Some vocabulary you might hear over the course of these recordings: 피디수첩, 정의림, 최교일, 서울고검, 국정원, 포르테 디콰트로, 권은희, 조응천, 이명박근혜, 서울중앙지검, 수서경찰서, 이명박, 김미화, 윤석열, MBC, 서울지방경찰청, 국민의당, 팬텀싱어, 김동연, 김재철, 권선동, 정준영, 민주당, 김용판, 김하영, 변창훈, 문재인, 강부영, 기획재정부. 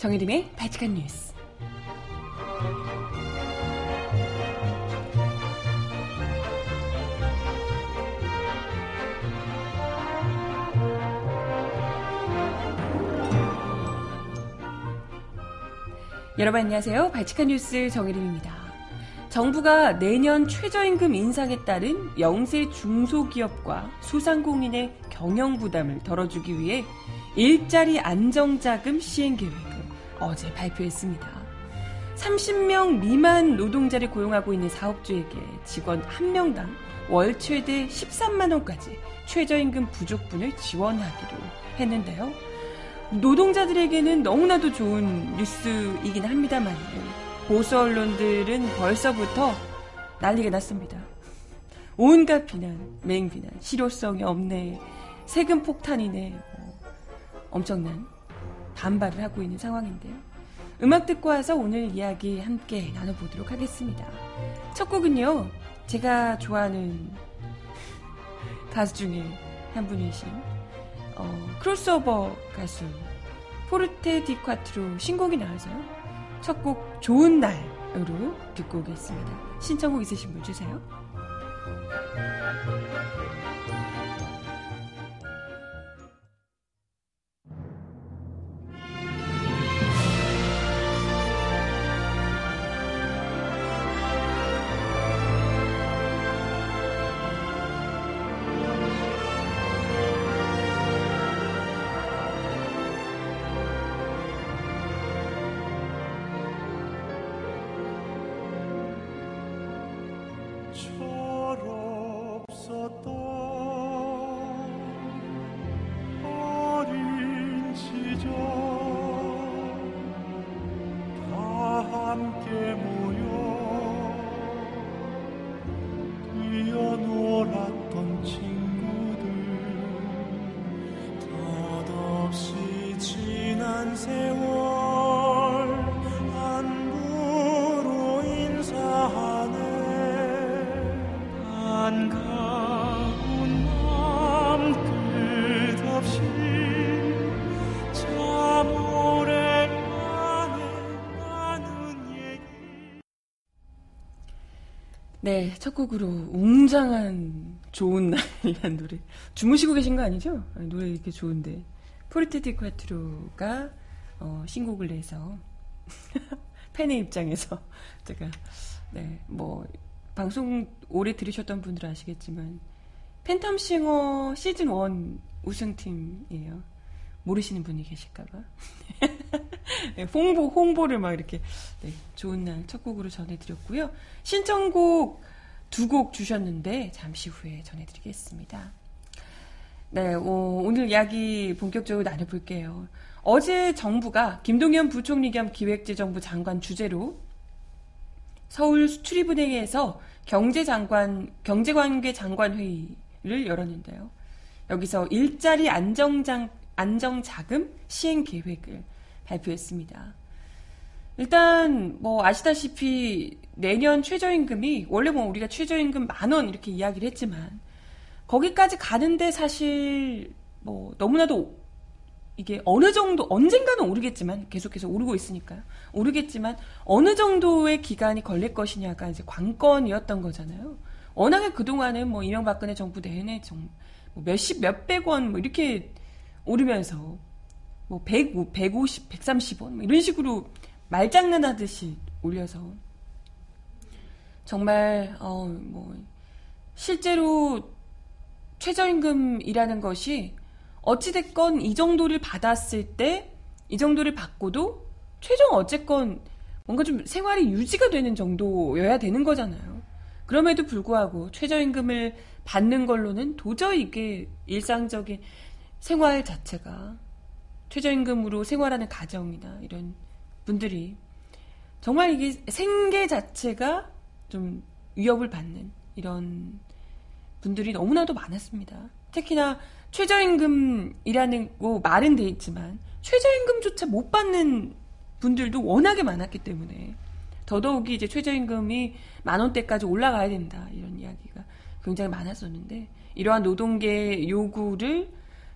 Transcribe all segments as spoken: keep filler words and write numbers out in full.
정의림의 바칙한 뉴스. 여러분 안녕하세요. 바칙한 뉴스 정의림입니다. 정부가 내년 최저임금 인상에 따른 영세 중소기업과 소상공인의 경영부담을 덜어주기 위해 일자리 안정자금 시행계획을 어제 발표했습니다. 삼십 명 미만 노동자를 고용하고 있는 사업주에게 직원 한 명당 월 최대 십삼만 원까지 최저임금 부족분을 지원하기로 했는데요. 노동자들에게는 너무나도 좋은 뉴스이긴 합니다만 보수 언론들은 벌써부터 난리가 났습니다. 온갖 비난, 맹비난, 실효성이 없네, 세금 폭탄이네, 뭐 엄청난 반발을 하고 있는 상황인데요. 음악 듣고 와서 오늘 이야기 함께 나눠보도록 하겠습니다. 첫 곡은요, 제가 좋아하는 가수 중에 한 분이신 어, 크로스오버 가수 포르테 디콰트로 신곡이 나와서요. 첫 곡 좋은 날으로 듣고 오겠습니다. 신청곡 있으신 분 주세요. 네, 첫 곡으로 웅장한 좋은 날이라는 노래. 주무시고 계신 거 아니죠? 노래 이렇게 좋은데. 포르테 디콰트로가 어, 신곡을 내서 팬의 입장에서 제가 네, 뭐 방송 오래 들으셨던 분들 아시겠지만 팬텀싱어 시즌 원 우승팀이에요. 모르시는 분이 계실까봐. 네, 홍보, 홍보를 막 이렇게, 네, 좋은 날 첫 곡으로 전해드렸고요. 신청곡 두 곡 주셨는데, 잠시 후에 전해드리겠습니다. 네, 어, 오늘 이야기 본격적으로 나눠볼게요. 어제 정부가 김동연 부총리 겸 기획재정부 장관 주재로 서울 수출입은행에서 경제장관, 경제관계 장관회의를 열었는데요. 여기서 일자리 안정장, 안정자금 시행 계획을 발표했습니다. 일단 뭐 아시다시피 내년 최저임금이 원래 뭐 우리가 최저임금 만 원 이렇게 이야기를 했지만 거기까지 가는데 사실 뭐 너무나도 이게 어느 정도 언젠가는 오르겠지만 계속해서 오르고 있으니까요. 오르겠지만 어느 정도의 기간이 걸릴 것이냐가 이제 관건이었던 거잖아요. 워낙에 그동안은 뭐 이명박근혜 정부 내내 좀 몇십 몇백 원 뭐 이렇게 오르면서 뭐 백, 백오십, 백삼십 원 뭐 이런 식으로 말장난하듯이 올려서 정말 어 뭐 실제로 최저임금이라는 것이 어찌됐건 이 정도를 받았을 때 이 정도를 받고도 최종 어쨌건 뭔가 좀 생활이 유지가 되는 정도여야 되는 거잖아요. 그럼에도 불구하고 최저임금을 받는 걸로는 도저히 이게 일상적인 생활 자체가 최저임금으로 생활하는 가정이나 이런 분들이 정말 이게 생계 자체가 좀 위협을 받는 이런 분들이 너무나도 많았습니다. 특히나 최저임금이라는 거 말은 돼 있지만 최저임금조차 못 받는 분들도 워낙에 많았기 때문에 더더욱이 이제 최저임금이 만 원대까지 올라가야 된다 이런 이야기가 굉장히 많았었는데 이러한 노동계 요구를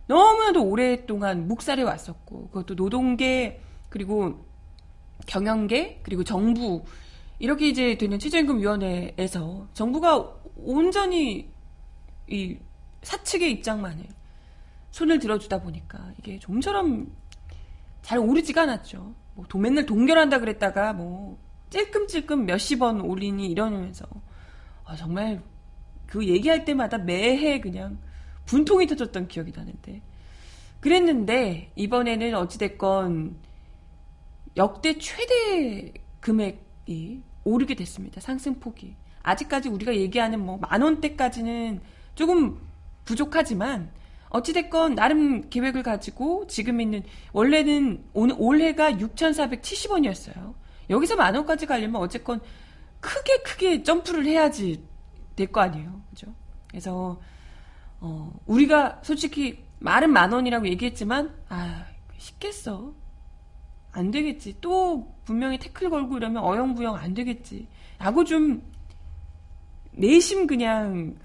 너무나도 오랫동안 묵살해 왔었고 그것도 노동계 그리고 경영계, 그리고 정부, 이렇게 이제 되는 최저임금위원회에서 정부가 온전히 이 사측의 입장만을 손을 들어주다 보니까 이게 좀처럼 잘 오르지가 않았죠. 뭐 도, 맨날 동결한다 그랬다가 뭐 찔끔찔끔 몇십 원 올리니 이러면서 아, 정말 그 얘기할 때마다 매해 그냥 분통이 터졌던 기억이 나는데, 그랬는데 이번에는 어찌됐건 역대 최대 금액이 오르게 됐습니다. 상승폭이. 아직까지 우리가 얘기하는 뭐 만 원대까지는 조금 부족하지만 어찌됐건 나름 계획을 가지고 지금 있는, 원래는 오늘, 올해가 육천사백칠십 원이었어요. 여기서 만 원까지 가려면 어쨌건 크게 크게 점프를 해야지 될 거 아니에요. 그죠? 그래서, 어, 우리가 솔직히 말은 만 원이라고 얘기했지만, 아, 쉽겠어. 안 되겠지. 또 분명히 태클 걸고 이러면 어영부영 안 되겠지. 라고 좀, 내심 그냥,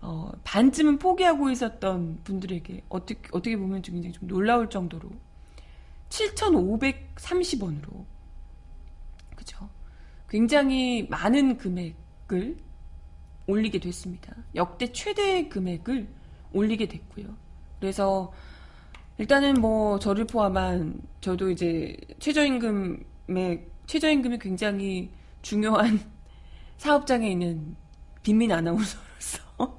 어, 반쯤은 포기하고 있었던 분들에게 어떻게, 어떻게 보면 좀 굉장히 좀 놀라울 정도로 칠천오백삼십 원으로. 그죠? 굉장히 많은 금액을 올리게 됐습니다. 역대 최대 금액을 올리게 됐고요. 그래서 일단은 뭐 저를 포함한 저도 이제 최저임금에 최저임금이 굉장히 중요한 사업장에 있는 빈민 아나운서로서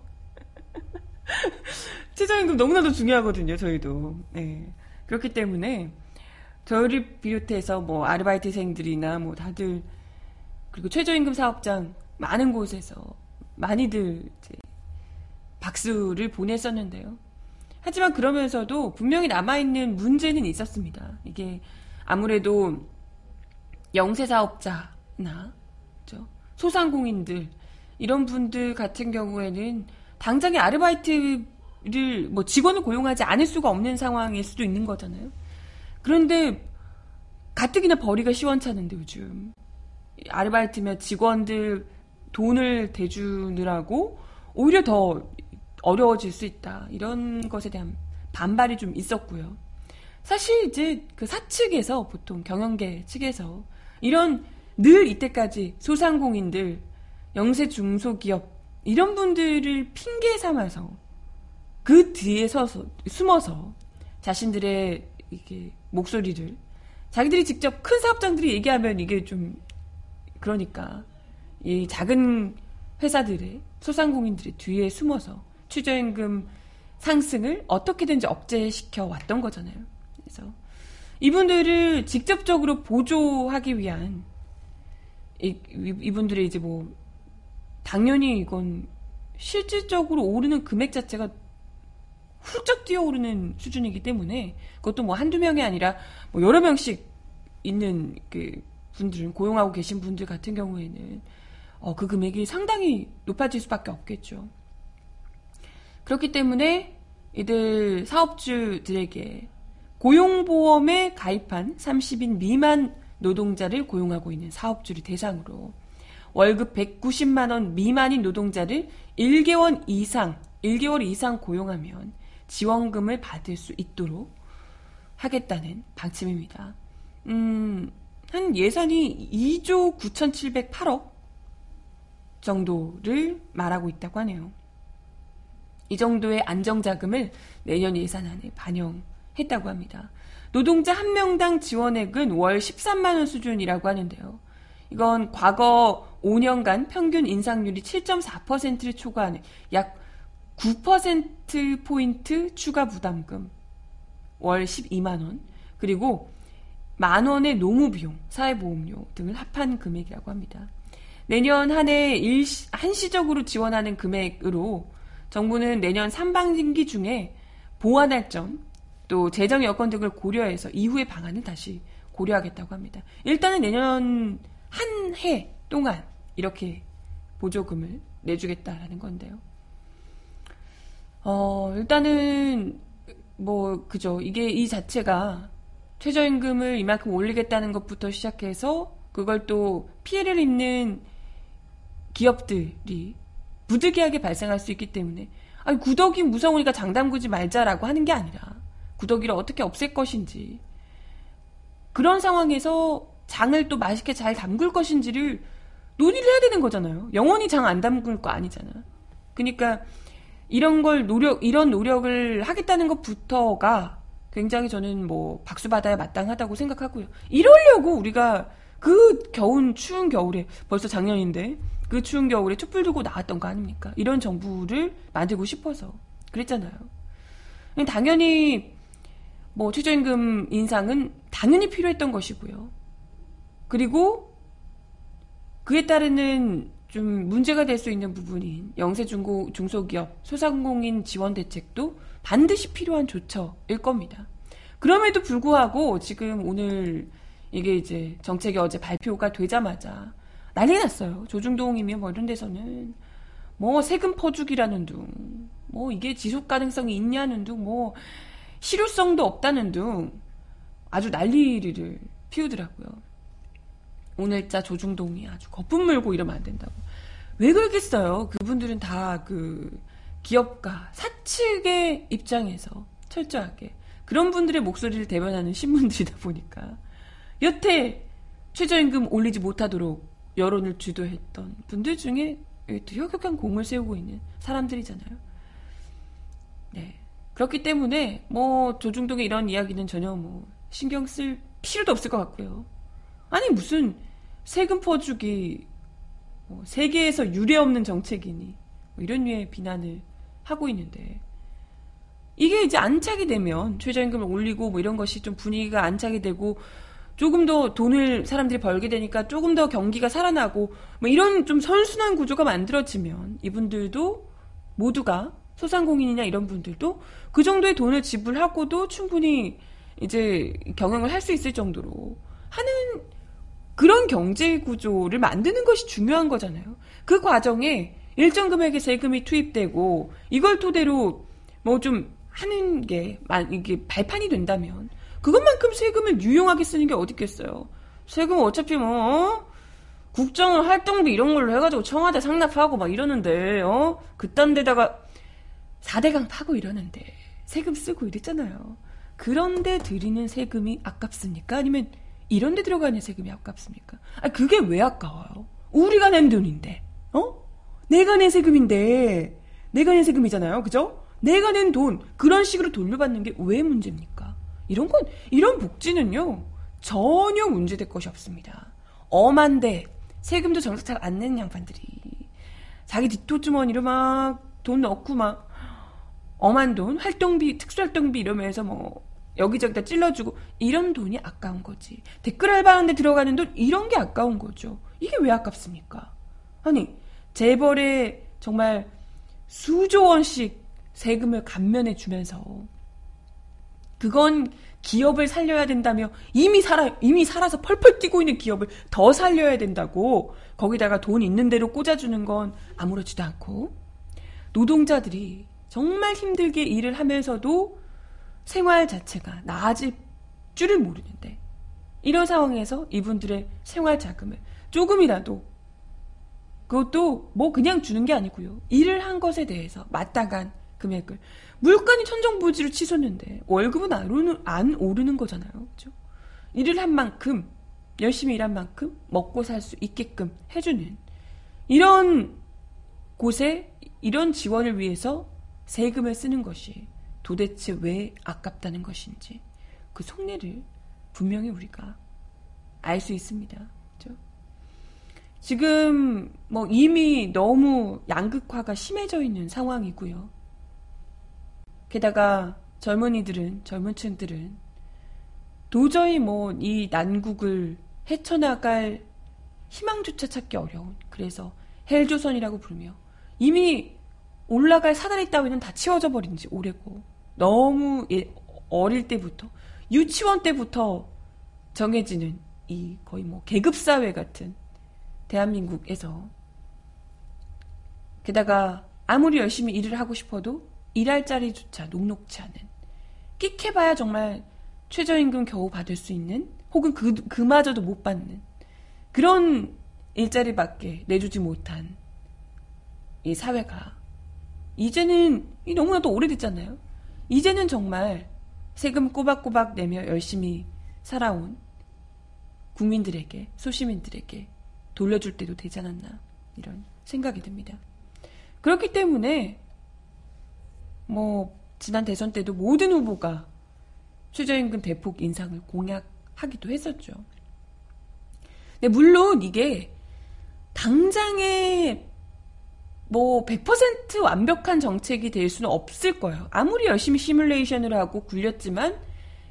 최저임금 너무나도 중요하거든요. 저희도. 네. 그렇기 때문에 저를 비롯해서 뭐 아르바이트생들이나 뭐 다들, 그리고 최저임금 사업장 많은 곳에서 많이들 이제 박수를 보냈었는데요. 하지만 그러면서도 분명히 남아있는 문제는 있었습니다. 이게 아무래도 영세사업자나 그렇죠? 소상공인들 이런 분들 같은 경우에는 당장에 아르바이트를 뭐 직원을 고용하지 않을 수가 없는 상황일 수도 있는 거잖아요. 그런데 가뜩이나 벌이가 시원찮은데 요즘 아르바이트면 직원들 돈을 대주느라고 오히려 더 어려워질 수 있다. 이런 것에 대한 반발이 좀 있었고요. 사실 이제 그 사측에서 보통 경영계 측에서 이런 늘 이때까지 소상공인들, 영세 중소기업 이런 분들을 핑계 삼아서 그 뒤에 서서 숨어서 자신들의 이게 목소리를 자기들이 직접 큰 사업장들이 얘기하면 이게 좀 그러니까 이 작은 회사들의 소상공인들이 뒤에 숨어서 최저임금 상승을 어떻게든지 억제시켜 왔던 거잖아요. 그래서 이분들을 직접적으로 보조하기 위한 이, 이분들의 이제 뭐 당연히 이건 실질적으로 오르는 금액 자체가 훌쩍 뛰어오르는 수준이기 때문에 그것도 뭐 한두 명이 아니라 뭐 여러 명씩 있는 그 분들은 고용하고 계신 분들 같은 경우에는 어, 그 금액이 상당히 높아질 수밖에 없겠죠. 그렇기 때문에 이들 사업주들에게 고용보험에 가입한 삼십 인 미만 노동자를 고용하고 있는 사업주를 대상으로 월급 백구십만 원 미만인 노동자를 일 개월 이상, 일 개월 이상 고용하면 지원금을 받을 수 있도록 하겠다는 방침입니다. 음, 한 예산이 이조 구천칠백팔억 정도를 말하고 있다고 하네요. 이 정도의 안정자금을 내년 예산안에 반영했다고 합니다. 노동자 한 명당 지원액은 월 십삼만 원 수준이라고 하는데요. 이건 과거 오 년간 평균 인상률이 칠 점 사 퍼센트를 초과하는 약 구 퍼센트포인트 추가 부담금, 월 십이만 원, 그리고 만 원의 노무비용, 사회보험료 등을 합한 금액이라고 합니다. 내년 한 해 일시, 한시적으로 지원하는 금액으로 정부는 내년 삼 분기 중에 보완할 점, 또 재정 여건 등을 고려해서 이후의 방안을 다시 고려하겠다고 합니다. 일단은 내년 한 해 동안 이렇게 보조금을 내주겠다라는 건데요. 어, 일단은 뭐 그죠. 이게 이 자체가 최저임금을 이만큼 올리겠다는 것부터 시작해서 그걸 또 피해를 입는 기업들이 부득이하게 발생할 수 있기 때문에, 아니, 구더기 무서우니까 장담구지 말자라고 하는 게 아니라 구더기를 어떻게 없앨 것인지 그런 상황에서 장을 또 맛있게 잘 담글 것인지를 논의를 해야 되는 거잖아요. 영원히 장 안 담글 거 아니잖아. 그러니까 이런 걸 노력, 이런 노력을 하겠다는 것부터가 굉장히 저는 뭐 박수 받아야 마땅하다고 생각하고요. 이러려고 우리가 그 겨운 추운 겨울에, 벌써 작년인데 그 추운 겨울에 촛불 들고 나왔던 거 아닙니까? 이런 정부를 만들고 싶어서 그랬잖아요. 당연히 뭐 최저임금 인상은 당연히 필요했던 것이고요. 그리고 그에 따르는 좀 문제가 될 수 있는 부분인 영세 중고 중소기업 소상공인 지원 대책도 반드시 필요한 조처일 겁니다. 그럼에도 불구하고 지금 오늘 이게 이제 정책이 어제 발표가 되자마자 난리 났어요. 조중동이며 뭐 이런 데서는 뭐 세금 퍼주기라는 둥, 뭐 이게 지속 가능성이 있냐는 둥, 뭐 실효성도 없다는 둥 아주 난리를 피우더라고요. 오늘자 조중동이 아주 거품 물고 이러면 안 된다고. 왜 그러겠어요? 그분들은 다 그 기업가 사측의 입장에서 철저하게 그런 분들의 목소리를 대변하는 신문들이다 보니까 여태 최저임금 올리지 못하도록 여론을 주도했던 분들 중에 혁혁한 공을 세우고 있는 사람들이잖아요. 네, 그렇기 때문에 뭐 조중동의 이런 이야기는 전혀 뭐 신경 쓸 필요도 없을 것 같고요. 아니 무슨 세금 퍼주기, 뭐 세계에서 유례없는 정책이니 뭐 이런 류의 비난을 하고 있는데, 이게 이제 안착이 되면 최저임금을 올리고 뭐 이런 것이 좀 분위기가 안착이 되고 조금 더 돈을 사람들이 벌게 되니까 조금 더 경기가 살아나고 뭐 이런 좀 선순환 구조가 만들어지면 이분들도 모두가 소상공인이나 이런 분들도 그 정도의 돈을 지불하고도 충분히 이제 경영을 할 수 있을 정도로 하는 그런 경제 구조를 만드는 것이 중요한 거잖아요. 그 과정에 일정 금액의 세금이 투입되고 이걸 토대로 뭐 좀 하는 게 이게 발판이 된다면 그것만큼 세금을 유용하게 쓰는 게 어디 있겠어요. 세금은 어차피 뭐 국정원 활동비 이런 걸로 해가지고 청와대 상납하고 막 이러는데 어 그딴 데다가 사대강 파고 이러는데 세금 쓰고 이랬잖아요. 그런데 드리는 세금이 아깝습니까? 아니면 이런 데 들어가는 세금이 아깝습니까? 아 그게 왜 아까워요? 우리가 낸 돈인데, 어? 내가 낸 세금인데, 내가 낸 세금이잖아요, 그죠? 내가 낸 돈 그런 식으로 돌려받는 게 왜 문제입니까? 이런 건, 이런 복지는요, 전혀 문제될 것이 없습니다. 엄한데, 세금도 정작 잘 안 내는 양반들이, 자기 뒷토주머니로 막 돈 넣고 막, 엄한 돈, 활동비, 특수활동비 이러면서 뭐, 여기저기 다 찔러주고, 이런 돈이 아까운 거지. 댓글 알바하는데 들어가는 돈, 이런 게 아까운 거죠. 이게 왜 아깝습니까? 아니, 재벌에 정말 수조원씩 세금을 감면해 주면서, 그건 기업을 살려야 된다며 이미 살아 이미 살아서 펄펄 뛰고 있는 기업을 더 살려야 된다고 거기다가 돈 있는 대로 꽂아주는 건 아무렇지도 않고, 노동자들이 정말 힘들게 일을 하면서도 생활 자체가 나아질 줄을 모르는데 이런 상황에서 이분들의 생활 자금을 조금이라도, 그것도 뭐 그냥 주는 게 아니고요, 일을 한 것에 대해서 마땅한 금액을, 물가는 천정부지로 치솟는데 월급은 안 오르는, 안 오르는 거잖아요, 그렇죠? 일을 한 만큼, 열심히 일한 만큼 먹고 살 수 있게끔 해주는 이런 곳에 이런 지원을 위해서 세금을 쓰는 것이 도대체 왜 아깝다는 것인지 그 속내를 분명히 우리가 알 수 있습니다, 그렇죠? 지금 뭐 이미 너무 양극화가 심해져 있는 상황이고요. 게다가 젊은이들은, 젊은 층들은 도저히 뭐 이 난국을 헤쳐나갈 희망조차 찾기 어려운, 그래서 헬조선이라고 부르며 이미 올라갈 사다리 따위는 다 치워져 버린 지 오래고, 너무 어릴 때부터, 유치원 때부터 정해지는 이 거의 뭐 계급사회 같은 대한민국에서, 게다가 아무리 열심히 일을 하고 싶어도 일할 자리조차 녹록치 않은, 끽해봐야 정말 최저임금 겨우 받을 수 있는, 혹은 그, 그마저도 못 받는 그런 일자리밖에 내주지 못한 이 사회가 이제는, 이 너무나도 오래됐잖아요. 이제는 정말 세금 꼬박꼬박 내며 열심히 살아온 국민들에게, 소시민들에게 돌려줄 때도 되지 않았나 이런 생각이 듭니다. 그렇기 때문에 뭐 지난 대선 때도 모든 후보가 최저임금 대폭 인상을 공약하기도 했었죠. 근데 물론 이게 당장에 뭐 백 퍼센트 완벽한 정책이 될 수는 없을 거예요. 아무리 열심히 시뮬레이션을 하고 굴렸지만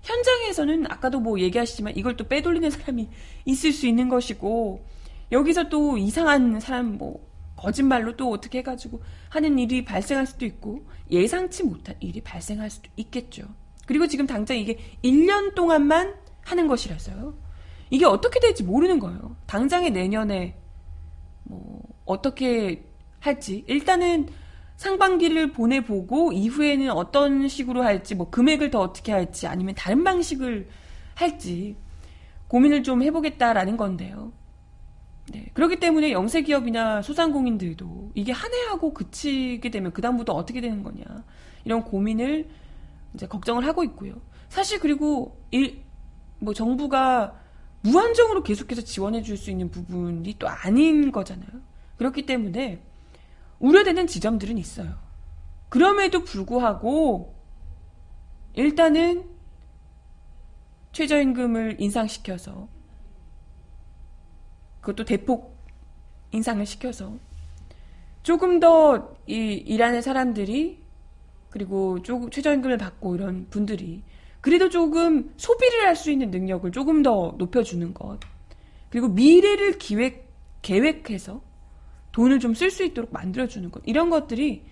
현장에서는 아까도 뭐 얘기하시지만 이걸 또 빼돌리는 사람이 있을 수 있는 것이고, 여기서 또 이상한 사람 뭐 거짓말로 또 어떻게 해가지고 하는 일이 발생할 수도 있고, 예상치 못한 일이 발생할 수도 있겠죠. 그리고 지금 당장 이게 일 년 동안만 하는 것이라서요. 이게 어떻게 될지 모르는 거예요. 당장에 내년에 뭐 어떻게 할지, 일단은 상반기를 보내보고 이후에는 어떤 식으로 할지, 뭐 금액을 더 어떻게 할지 아니면 다른 방식을 할지 고민을 좀 해보겠다라는 건데요. 네, 그렇기 때문에 영세기업이나 소상공인들도 이게 한 해하고 그치게 되면 그 다음부터 어떻게 되는 거냐 이런 고민을 이제 걱정을 하고 있고요. 사실 그리고 일, 뭐 정부가 무한정으로 계속해서 지원해 줄 수 있는 부분이 또 아닌 거잖아요. 그렇기 때문에 우려되는 지점들은 있어요. 그럼에도 불구하고 일단은 최저임금을 인상시켜서, 그것도 대폭 인상을 시켜서 조금 더 이 일하는 사람들이, 그리고 조금 최저임금을 받고 이런 분들이 그래도 조금 소비를 할 수 있는 능력을 조금 더 높여주는 것, 그리고 미래를 기획, 계획해서 돈을 좀 쓸 수 있도록 만들어주는 것, 이런 것들이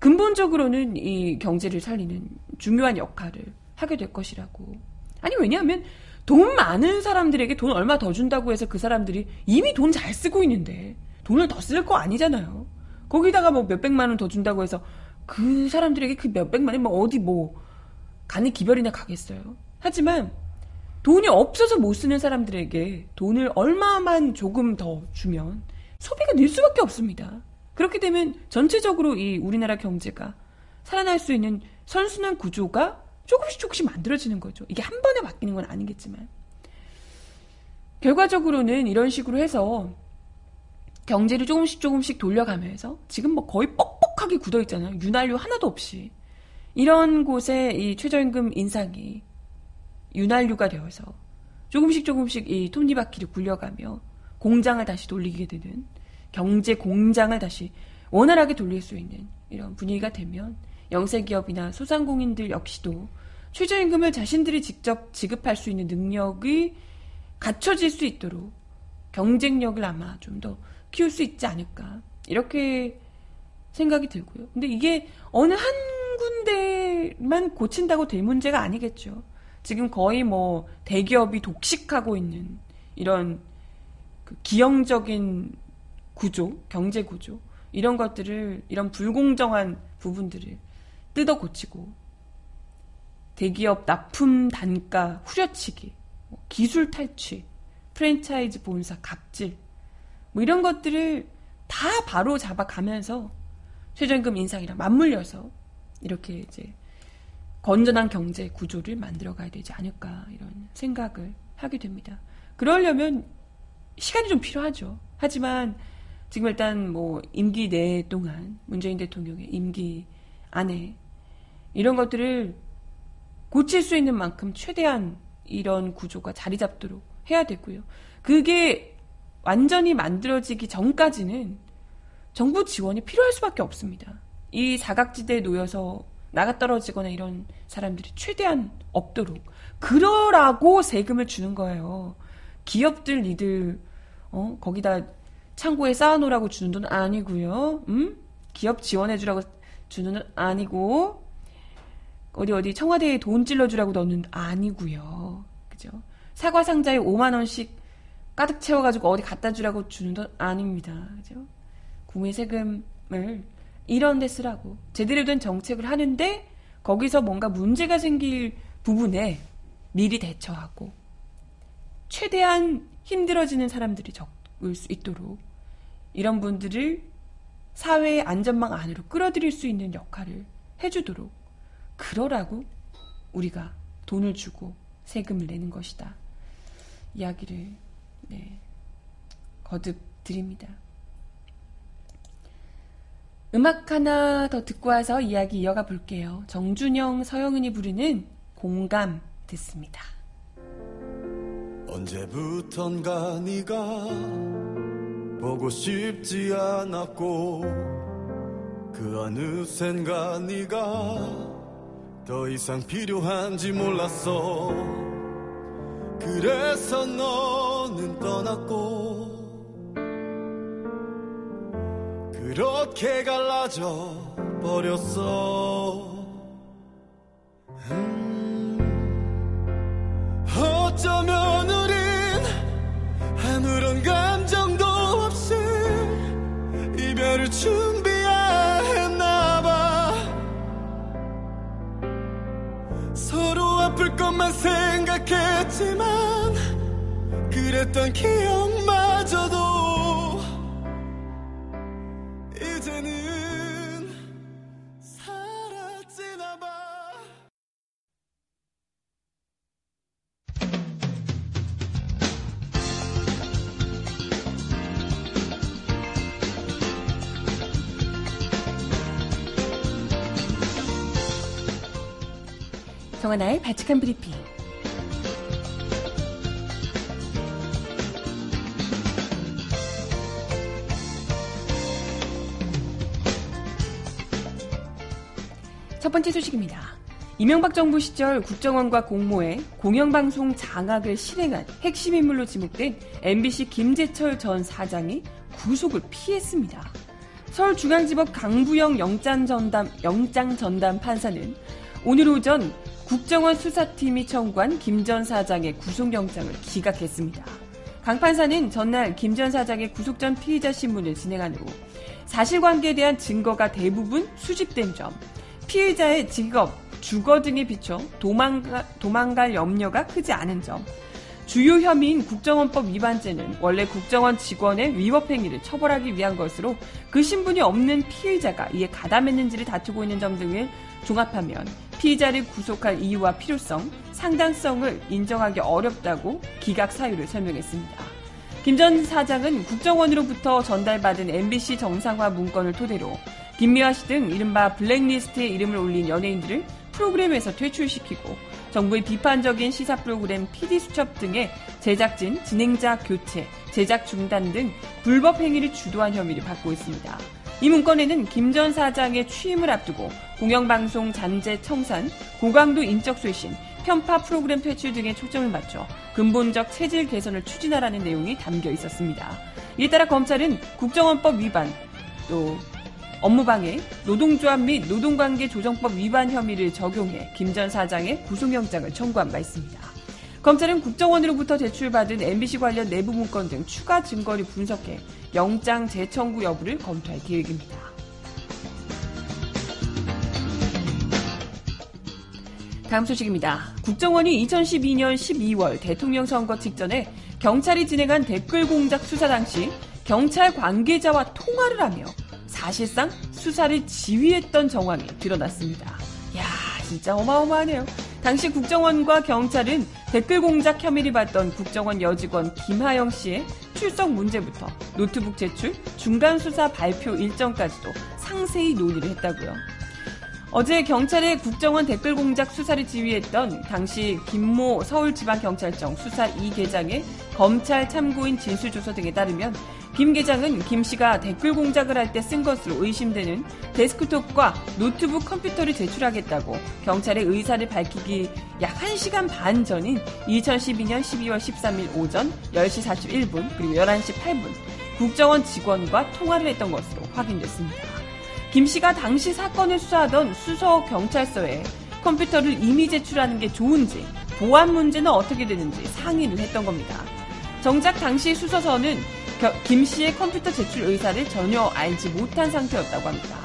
근본적으로는 이 경제를 살리는 중요한 역할을 하게 될 것이라고. 아니 왜냐하면 돈 많은 사람들에게 돈 얼마 더 준다고 해서 그 사람들이 이미 돈 잘 쓰고 있는데 돈을 더 쓸 거 아니잖아요. 거기다가 뭐 몇백만 원 더 준다고 해서 그 사람들에게 그 몇백만 원이 뭐 어디 뭐 간에 기별이나 가겠어요. 하지만 돈이 없어서 못 쓰는 사람들에게 돈을 얼마만 조금 더 주면 소비가 늘 수밖에 없습니다. 그렇게 되면 전체적으로 이 우리나라 경제가 살아날 수 있는 선순환 구조가 조금씩 조금씩 만들어지는 거죠. 이게 한 번에 바뀌는 건 아니겠지만. 결과적으로는 이런 식으로 해서 경제를 조금씩 조금씩 돌려가면서, 지금 뭐 거의 뻑뻑하게 굳어있잖아요. 윤활유 하나도 없이. 이런 곳에 이 최저임금 인상이 윤활유가 되어서 조금씩 조금씩 이 톱니바퀴를 굴려가며 공장을 다시 돌리게 되는, 경제 공장을 다시 원활하게 돌릴 수 있는 이런 분위기가 되면 영세기업이나 소상공인들 역시도 최저임금을 자신들이 직접 지급할 수 있는 능력이 갖춰질 수 있도록 경쟁력을 아마 좀 더 키울 수 있지 않을까 이렇게 생각이 들고요. 근데 이게 어느 한 군데만 고친다고 될 문제가 아니겠죠. 지금 거의 뭐 대기업이 독식하고 있는 이런 그 기형적인 구조, 경제 구조, 이런 것들을, 이런 불공정한 부분들을 뜯어 고치고, 대기업 납품 단가 후려치기, 기술 탈취, 프랜차이즈 본사 갑질, 뭐 이런 것들을 다 바로 잡아가면서 최저임금 인상이랑 맞물려서 이렇게 이제 건전한 경제 구조를 만들어 가야 되지 않을까 이런 생각을 하게 됩니다. 그러려면 시간이 좀 필요하죠. 하지만 지금 일단 뭐 임기 내 동안, 문재인 대통령의 임기 안에 이런 것들을 고칠 수 있는 만큼 최대한 이런 구조가 자리 잡도록 해야 되고요. 그게 완전히 만들어지기 전까지는 정부 지원이 필요할 수밖에 없습니다. 이 사각지대에 놓여서 나가 떨어지거나 이런 사람들이 최대한 없도록, 그러라고 세금을 주는 거예요. 기업들 니들 어? 거기다 창고에 쌓아놓으라고 주는 돈 아니고요. 음? 기업 지원해주라고 주는 돈 아니고, 어디 어디 청와대에 돈 찔러주라고 넣는 돈 아니고요. 그죠? 사과 상자에 오만 원씩 가득 채워가지고 어디 갖다 주라고 주는 돈 아닙니다. 그죠? 국민 세금을 이런 데 쓰라고 제대로 된 정책을 하는데, 거기서 뭔가 문제가 생길 부분에 미리 대처하고 최대한 힘들어지는 사람들이 적을 수 있도록 이런 분들을 사회의 안전망 안으로 끌어들일 수 있는 역할을 해주도록, 그러라고 우리가 돈을 주고 세금을 내는 것이다 이야기를 네, 거듭 드립니다. 음악 하나 더 듣고 와서 이야기 이어가 볼게요. 정준영, 서영은이 부르는 공감 듣습니다. 언제부턴가 네가 보고 싶지 않았고 그 어느샌가 네가 더 이상 필요한지 몰랐어. 그래서 너는 떠났고 그렇게 갈라져 버렸어. 음, 어쩌면 우린 아무런 감정도 없이 이별을 준비했나봐. 서로 아플 것만 생각했지만 그랬던 기억마저도 정하나의 바칙한 브리핑. 첫 번째 소식입니다. 이명박 정부 시절 국정원과 공모해 공영방송 장악을 실행한 핵심 인물로 지목된 엠비씨 김재철 전 사장이 구속을 피했습니다. 서울중앙지법 강부영 영장 전담, 영장 전담 판사는 오늘 오전 국정원 수사팀이 청구한 김 전 사장의 구속영장을 기각했습니다. 강 판사는 전날 김 전 사장의 구속 전 피의자 신문을 진행한 후 사실관계에 대한 증거가 대부분 수집된 점, 피의자의 직업, 주거 등에 비춰 도망가, 도망갈 염려가 크지 않은 점, 주요 혐의인 국정원법 위반죄는 원래 국정원 직원의 위법행위를 처벌하기 위한 것으로 그 신분이 없는 피의자가 이에 가담했는지를 다투고 있는 점 등을 종합하면 피의자를 구속할 이유와 필요성, 상당성을 인정하기 어렵다고 기각 사유를 설명했습니다. 김 전 사장은 국정원으로부터 전달받은 엠비씨 정상화 문건을 토대로 김미화 씨 등 이른바 블랙리스트에 이름을 올린 연예인들을 프로그램에서 퇴출시키고 정부의 비판적인 시사 프로그램 피디수첩 등의 제작진, 진행자 교체, 제작 중단 등 불법 행위를 주도한 혐의를 받고 있습니다. 이 문건에는 김 전 사장의 취임을 앞두고 공영방송 잔재 청산, 고강도 인적쇄신, 편파 프로그램 퇴출 등에 초점을 맞춰 근본적 체질 개선을 추진하라는 내용이 담겨 있었습니다. 이에 따라 검찰은 국정원법 위반, 또 업무방해, 노동조합 및 노동관계조정법 위반 혐의를 적용해 김 전 사장의 구속영장을 청구한 바 있습니다. 검찰은 국정원으로부터 제출받은 엠비씨 관련 내부 문건 등 추가 증거를 분석해 영장 재청구 여부를 검토할 계획입니다. 다음 소식입니다. 국정원이 이천십이 년 십이 월 대통령 선거 직전에 경찰이 진행한 댓글 공작 수사 당시 경찰 관계자와 통화를 하며 사실상 수사를 지휘했던 정황이 드러났습니다. 이야, 진짜 어마어마하네요. 당시 국정원과 경찰은 댓글 공작 혐의를 받던 국정원 여직원 김하영 씨의 출석 문제부터 노트북 제출, 중간 수사 발표 일정까지도 상세히 논의를 했다고요. 어제 경찰의 국정원 댓글 공작 수사를 지휘했던 당시 김모 서울지방경찰청 수사 이 계장의 검찰 참고인 진술조서 등에 따르면 김 계장은 김 씨가 댓글 공작을 할 때 쓴 것으로 의심되는 데스크톱과 노트북 컴퓨터를 제출하겠다고 경찰의 의사를 밝히기 약 한 시간 반 전인 이천십이 년 십이 월 십삼 일 오전 열 시 사십일 분 그리고 열한 시 팔 분 국정원 직원과 통화를 했던 것으로 확인됐습니다. 김 씨가 당시 사건을 수사하던 수서경찰서에 컴퓨터를 이미 제출하는 게 좋은지 보안 문제는 어떻게 되는지 상의를 했던 겁니다. 정작 당시 수서서는 김 씨의 컴퓨터 제출 의사를 전혀 알지 못한 상태였다고 합니다.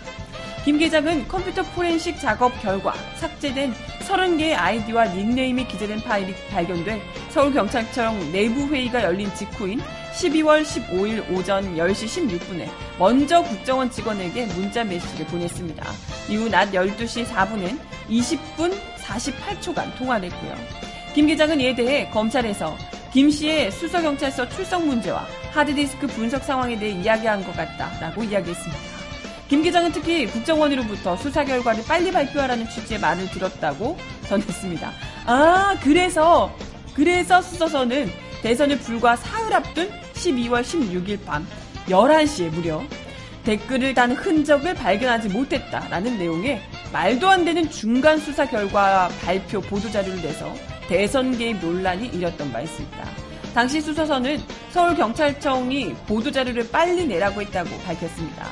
김 계장은 컴퓨터 포렌식 작업 결과 삭제된 서른 개의 아이디와 닉네임이 기재된 파일이 발견돼 서울경찰청 내부 회의가 열린 직후인 십이 월 십오 일 오전 열 시 십육 분에 먼저 국정원 직원에게 문자 메시지를 보냈습니다. 이후 낮 열두 시 사 분엔 이십 분 사십팔 초간 통화를 했고요. 김 계장은 이에 대해 검찰에서 김 씨의 수서경찰서 출석 문제와 하드디스크 분석 상황에 대해 이야기한 것 같다라고 이야기했습니다. 김 기자는 특히 국정원으로부터 수사 결과를 빨리 발표하라는 취지의 말을 들었다고 전했습니다. 아, 그래서 그래서 수서서는 대선을 불과 사흘 앞둔 십이월 십육일 밤 열한 시에 무려 댓글을 단 흔적을 발견하지 못했다라는 내용의 말도 안 되는 중간 수사 결과 발표 보도자료를 내서 대선 개입 논란이 일었던 바 있습니다. 당시 수서서는 서울경찰청이 보도자료를 빨리 내라고 했다고 밝혔습니다.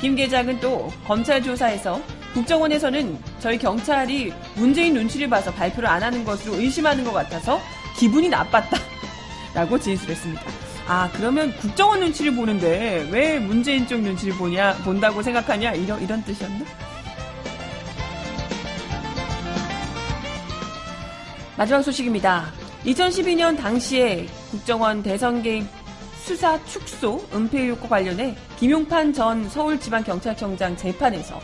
김 계장은 또 검찰 조사에서 국정원에서는 저희 경찰이 문재인 눈치를 봐서 발표를 안 하는 것으로 의심하는 것 같아서 기분이 나빴다라고 진술했습니다. 아, 그러면 국정원 눈치를 보는데 왜 문재인 쪽 눈치를 보냐, 본다고 생각하냐, 이런, 이런 뜻이었나? 마지막 소식입니다. 이천십이년 당시에 국정원 대선 개입 수사 축소 은폐 의혹과 관련해 김용판 전 서울지방경찰청장 재판에서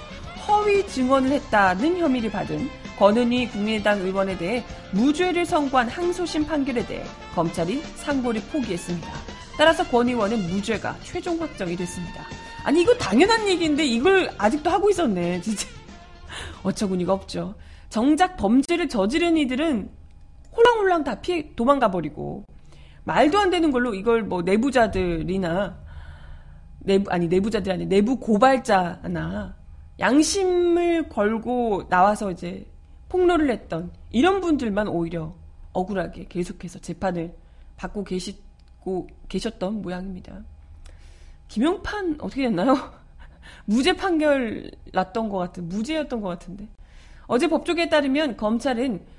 허위 증언을 했다는 혐의를 받은 권은희 국민의당 의원에 대해 무죄를 선고한 항소심 판결에 대해 검찰이 상고를 포기했습니다. 따라서 권 의원은 무죄가 최종 확정이 됐습니다. 아니, 이거 당연한 얘기인데 이걸 아직도 하고 있었네. 진짜 어처구니가 없죠. 정작 범죄를 저지른 이들은 홀랑홀랑 다 피해 도망가버리고 말도 안 되는 걸로 이걸 뭐 내부자들이나 내부 아니 내부자들이 아니 내부 고발자나 양심을 걸고 나와서 이제 폭로를 했던 이런 분들만 오히려 억울하게 계속해서 재판을 받고 계시고 계셨던 모양입니다. 김용판 어떻게 됐나요? 무죄 판결 났던 것 같은 무죄였던 것 같은데 어제 법조계에 따르면 검찰은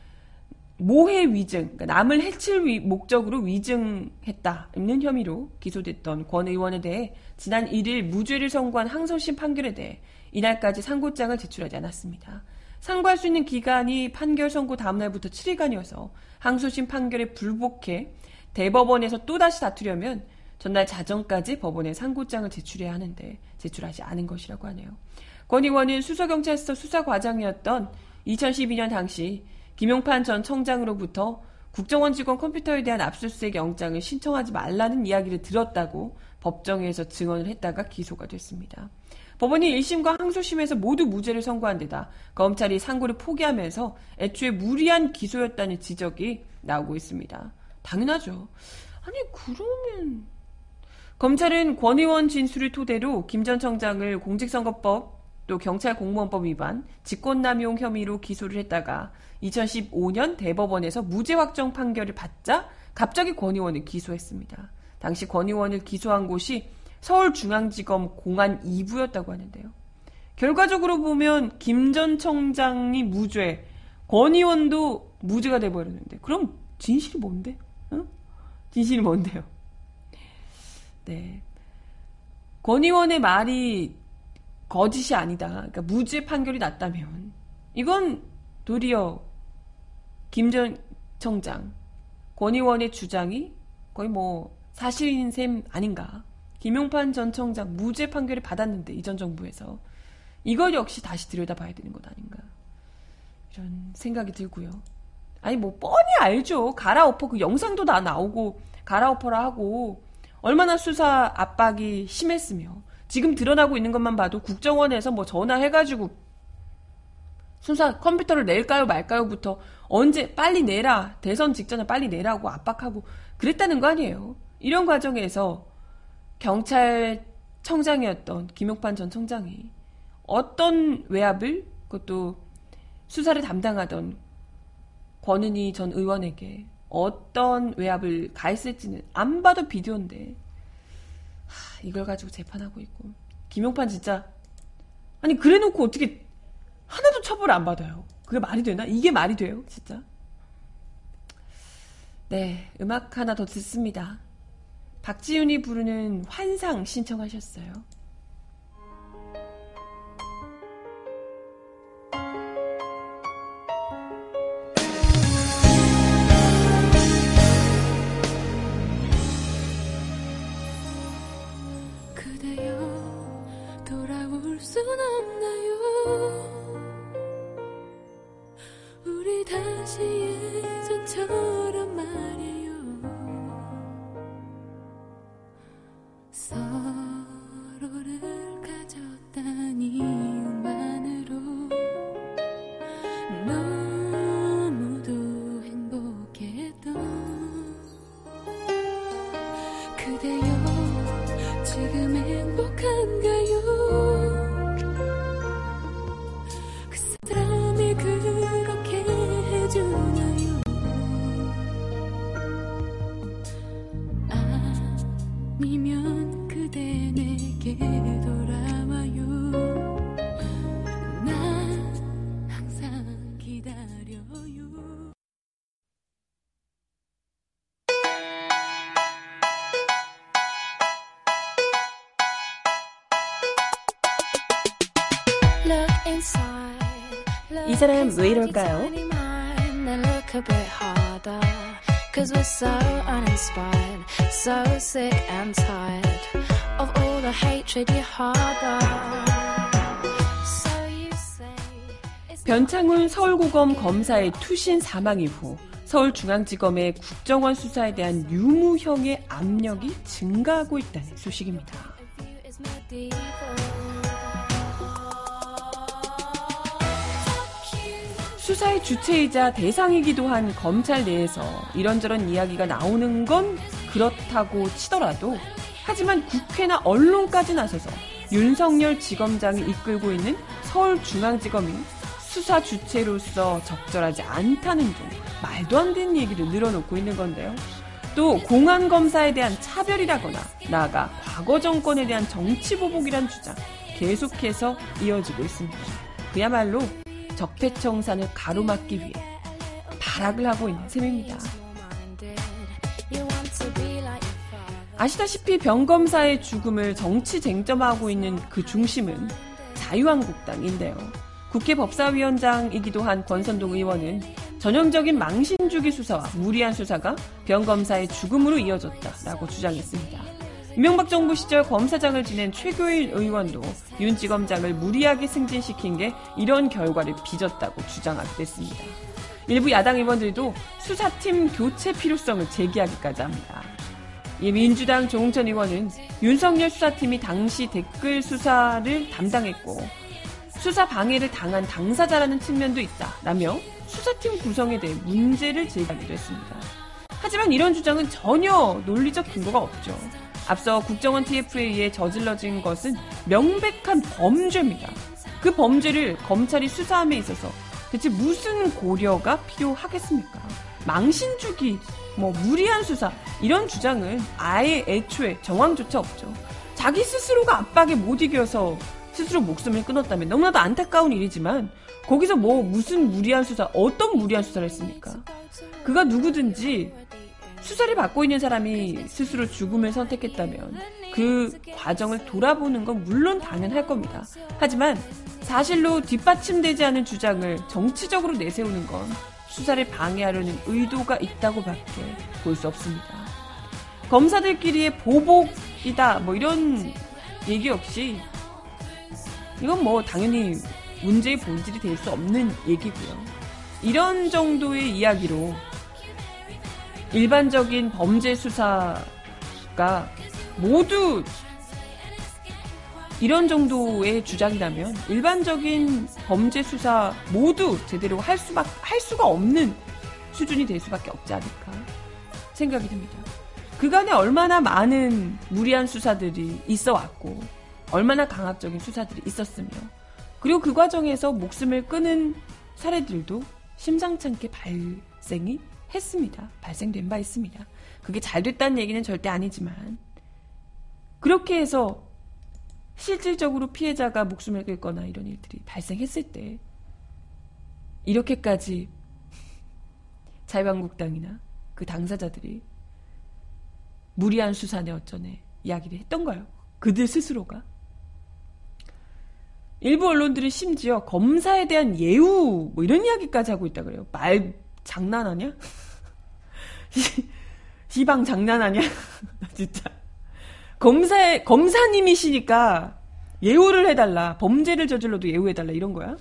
모해 위증, 그러니까 남을 해칠 위, 목적으로 위증했다는 혐의로 기소됐던 권 의원에 대해 지난 일일 무죄를 선고한 항소심 판결에 대해 이날까지 상고장을 제출하지 않았습니다. 상고할 수 있는 기간이 판결 선고 다음날부터 칠 일간이어서 항소심 판결에 불복해 대법원에서 또다시 다투려면 전날 자정까지 법원에 상고장을 제출해야 하는데 제출하지 않은 것이라고 하네요. 권 의원은 수서경찰서 수사과장이었던 이천십이년 당시 김용판 전 청장으로부터 국정원 직원 컴퓨터에 대한 압수수색 영장을 신청하지 말라는 이야기를 들었다고 법정에서 증언을 했다가 기소가 됐습니다. 법원이 일심과 항소심에서 모두 무죄를 선고한 데다 검찰이 상고를 포기하면서 애초에 무리한 기소였다는 지적이 나오고 있습니다. 당연하죠. 아니, 그러면... 검찰은 권 의원 진술을 토대로 김 전 청장을 공직선거법, 또 경찰 공무원법 위반, 직권남용 혐의로 기소를 했다가 이천십오년 대법원에서 무죄 확정 판결을 받자 갑자기 권 의원을 기소했습니다. 당시 권 의원을 기소한 곳이 서울중앙지검 공안 이 부였다고 하는데요. 결과적으로 보면 김 전 청장이 무죄, 권 의원도 무죄가 돼버렸는데 그럼 진실이 뭔데? 응? 진실이 뭔데요? 네, 권 의원의 말이 거짓이 아니다. 그러니까 무죄 판결이 났다면 이건 도리어 김 전 청장, 권 의원의 주장이 거의 뭐 사실인 셈 아닌가. 김용판 전 청장 무죄 판결을 받았는데 이전 정부에서 이걸 역시 다시 들여다봐야 되는 것 아닌가 이런 생각이 들고요. 아니 뭐 뻔히 알죠. 갈아엎어, 그 영상도 다 나오고 갈아엎어라 하고 얼마나 수사 압박이 심했으며 지금 드러나고 있는 것만 봐도 국정원에서 뭐 전화해가지고 수사 컴퓨터를 낼까요 말까요부터 언제 빨리 내라, 대선 직전에 빨리 내라고 압박하고 그랬다는 거 아니에요. 이런 과정에서 경찰청장이었던 김용판 전 청장이 어떤 외압을, 그것도 수사를 담당하던 권은희 전 의원에게 어떤 외압을 가했을지는 안 봐도 비디오인데 하, 이걸 가지고 재판하고 있고. 김용판 진짜 아니 그래놓고 어떻게 하나도 처벌 안 받아요. 그게 말이 되나? 이게 말이 돼요 진짜. 네, 음악 하나 더 듣습니다. 박지윤이 부르는 환상 신청하셨어요. 다시 예전처럼 말해요. 그대여 지금 행복한가요? 그 사람이 그렇게 해주나요? 아니면 그대 내게 돌아와요. 난 항상 기다려요. 이 사람 왜 이럴까요? 변창훈 서울고검 검사의 투신 사망 이후 서울중앙지검의 국정원 수사에 대한 유무형의 압력이 증가하고 있다는 소식입니다. 수사의 주체이자 대상이기도 한 검찰 내에서 이런저런 이야기가 나오는 건 그렇다고 치더라도 하지만 국회나 언론까지 나서서 윤석열 지검장이 이끌고 있는 서울중앙지검이 수사 주체로서 적절하지 않다는 등 말도 안 되는 얘기를 늘어놓고 있는 건데요. 또 공안검사에 대한 차별이라거나 나아가 과거 정권에 대한 정치보복이란 주장 계속해서 이어지고 있습니다. 그야말로 적폐청산을 가로막기 위해 발악을 하고 있는 셈입니다. 아시다시피 변검사의 죽음을 정치 쟁점화하고 있는 그 중심은 자유한국당인데요. 국회 법사위원장이기도 한 권선동 의원은 전형적인 망신주기 수사와 무리한 수사가 변검사의 죽음으로 이어졌다라고 주장했습니다. 이명박 정부 시절 검사장을 지낸 최교일 의원도 윤 지검장을 무리하게 승진시킨 게 이런 결과를 빚었다고 주장하기도 했습니다. 일부 야당 의원들도 수사팀 교체 필요성을 제기하기까지 합니다. 이 민주당 조응천 의원은 윤석열 수사팀이 당시 댓글 수사를 담당했고 수사 방해를 당한 당사자라는 측면도 있다라며 수사팀 구성에 대해 문제를 제기하기도 했습니다. 하지만 이런 주장은 전혀 논리적 근거가 없죠. 앞서 국정원 티에프에 의해 저질러진 것은 명백한 범죄입니다. 그 범죄를 검찰이 수사함에 있어서 대체 무슨 고려가 필요하겠습니까? 망신주기, 뭐 무리한 수사 이런 주장은 아예 애초에 정황조차 없죠. 자기 스스로가 압박에 못 이겨서 스스로 목숨을 끊었다면 너무나도 안타까운 일이지만 거기서 뭐 무슨 무리한 수사, 어떤 무리한 수사를 했습니까? 그가 누구든지 수사를 받고 있는 사람이 스스로 죽음을 선택했다면 그 과정을 돌아보는 건 물론 당연할 겁니다. 하지만 사실로 뒷받침되지 않은 주장을 정치적으로 내세우는 건 수사를 방해하려는 의도가 있다고밖에 볼 수 없습니다. 검사들끼리의 보복이다 뭐 이런 얘기 역시 이건 뭐 당연히 문제의 본질이 될 수 없는 얘기고요. 이런 정도의 이야기로 일반적인 범죄 수사가 모두 이런 정도의 주장이라면 일반적인 범죄 수사 모두 제대로 할 수밖 할 수가 없는 수준이 될 수밖에 없지 않을까 생각이 듭니다. 그간에 얼마나 많은 무리한 수사들이 있어 왔고 얼마나 강압적인 수사들이 있었으며 그리고 그 과정에서 목숨을 끊은 사례들도 심상찮게 발생이 했습니다. 발생된 바 있습니다. 그게 잘 됐다는 얘기는 절대 아니지만 그렇게 해서 실질적으로 피해자가 목숨을 끊거나 이런 일들이 발생했을 때 이렇게까지 자유한국당이나 그 당사자들이 무리한 수사네 어쩌네 이야기를 했던가요? 그들 스스로가? 일부 언론들이 심지어 검사에 대한 예우 뭐 이런 이야기까지 하고 있다 그래요. 말 장난하냐? 시방 장난하냐? 진짜 검사 검사님이시니까 예우를 해달라. 범죄를 저질러도 예우해달라 이런 거야?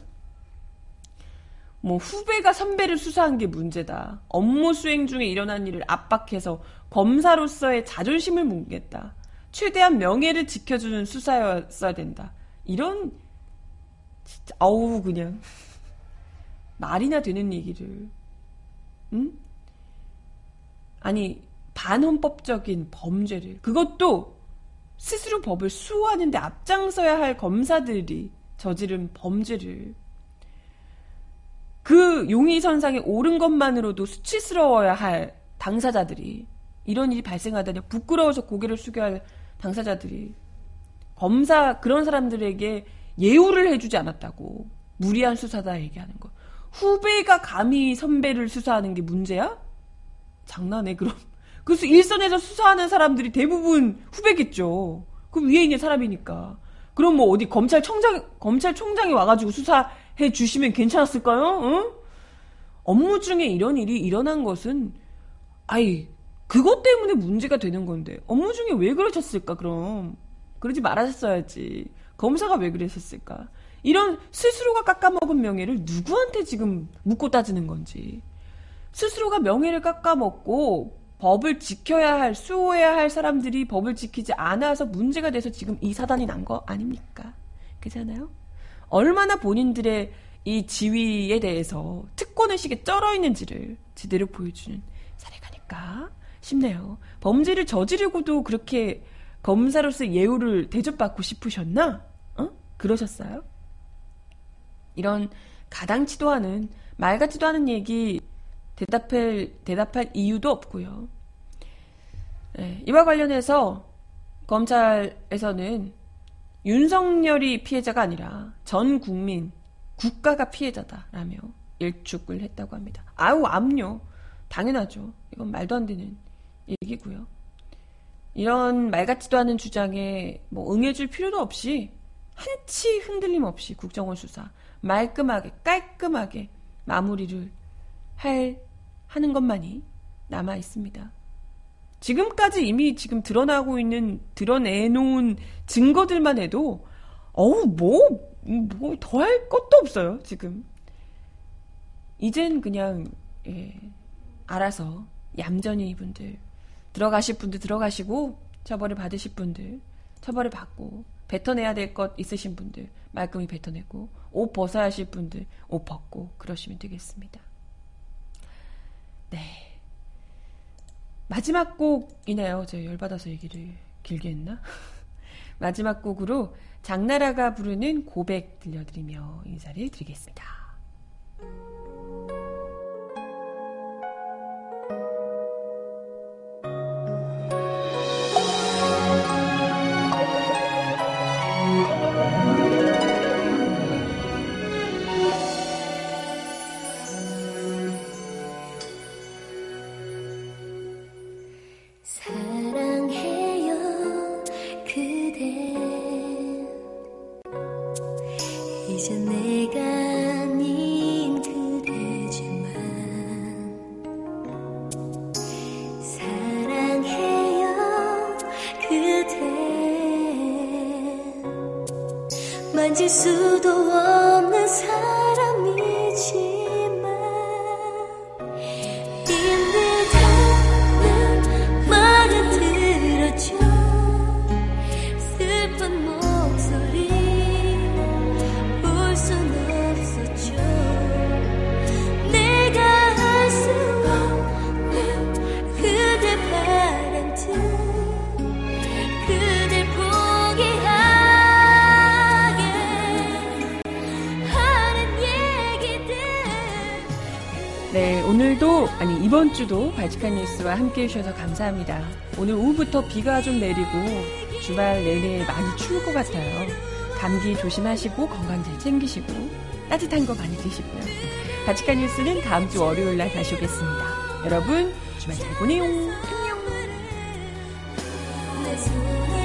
뭐 후배가 선배를 수사한 게 문제다. 업무 수행 중에 일어난 일을 압박해서 검사로서의 자존심을 뭉갰다. 최대한 명예를 지켜주는 수사였어야 된다. 이런 진짜 아우 그냥 말이나 되는 얘기를. 음? 아니 반헌법적인 범죄를, 그것도 스스로 법을 수호하는 데 앞장서야 할 검사들이 저지른 범죄를, 그 용의선상에 오른 것만으로도 수치스러워야 할 당사자들이, 이런 일이 발생하다니 부끄러워서 고개를 숙여야 할 당사자들이 검사 그런 사람들에게 예우를 해주지 않았다고 무리한 수사다 얘기하는 거. 후배가 감히 선배를 수사하는 게 문제야? 장난해 그럼. 그래서 일선에서 수사하는 사람들이 대부분 후배겠죠. 그 위에 있는 사람이니까. 그럼 뭐 어디 검찰총장, 검찰총장이 와가지고 수사해 주시면 괜찮았을까요? 응? 업무 중에 이런 일이 일어난 것은, 아이, 그것 때문에 문제가 되는 건데, 업무 중에 왜 그러셨을까, 그럼? 그러지 말았어야지. 검사가 왜 그러셨을까? 이런 스스로가 깎아먹은 명예를 누구한테 지금 묻고 따지는 건지. 스스로가 명예를 깎아먹고 법을 지켜야 할, 수호해야 할 사람들이 법을 지키지 않아서 문제가 돼서 지금 이 사단이 난 거 아닙니까? 그렇잖아요? 얼마나 본인들의 이 지위에 대해서 특권의식에 쩔어 있는지를 제대로 보여주는 사례가니까 싶네요. 범죄를 저지르고도 그렇게 검사로서 예우를 대접받고 싶으셨나? 어? 그러셨어요? 이런 가당치도 않은, 말 같지도 않은 얘기 대답할, 대답할 이유도 없고요. 네, 이와 관련해서 검찰에서는 윤석열이 피해자가 아니라 전 국민, 국가가 피해자다라며 일축을 했다고 합니다. 아우 암요. 당연하죠. 이건 말도 안 되는 얘기고요. 이런 말 같지도 않은 주장에 뭐 응해줄 필요도 없이 한치 흔들림 없이 국정원 수사 말끔하게 깔끔하게 마무리를 할 하는 것만이 남아 있습니다. 지금까지 이미 지금 드러나고 있는, 드러내놓은 증거들만 해도 어우 뭐 뭐 더 할 것도 없어요. 지금 이젠 그냥 예, 알아서 얌전히 이분들 들어가실 분들 들어가시고, 처벌을 받으실 분들 처벌을 받고, 뱉어내야 될 것 있으신 분들 말끔히 뱉어내고, 옷 벗어야 하실 분들 옷 벗고 그러시면 되겠습니다. 네, 마지막 곡이네요. 제가 열받아서 얘기를 길게 했나? 마지막 곡으로 장나라가 부르는 고백 들려드리며 인사를 드리겠습니다. 만질 수도 없는 사람이지만 힘들다는 말은 들었죠. 슬픈 목소리 볼 순 없었죠. 내가 할 수 없는 그대 바람 듯 오늘도, 아니 이번 주도 발칙한 뉴스와 함께해 주셔서 감사합니다. 오늘 오후부터 비가 좀 내리고 주말 내내 많이 추울 것 같아요. 감기 조심하시고 건강 잘 챙기시고 따뜻한 거 많이 드시고요. 발칙한 뉴스는 다음 주 월요일 날 다시 오겠습니다. 여러분 주말 잘 보내요. 안녕.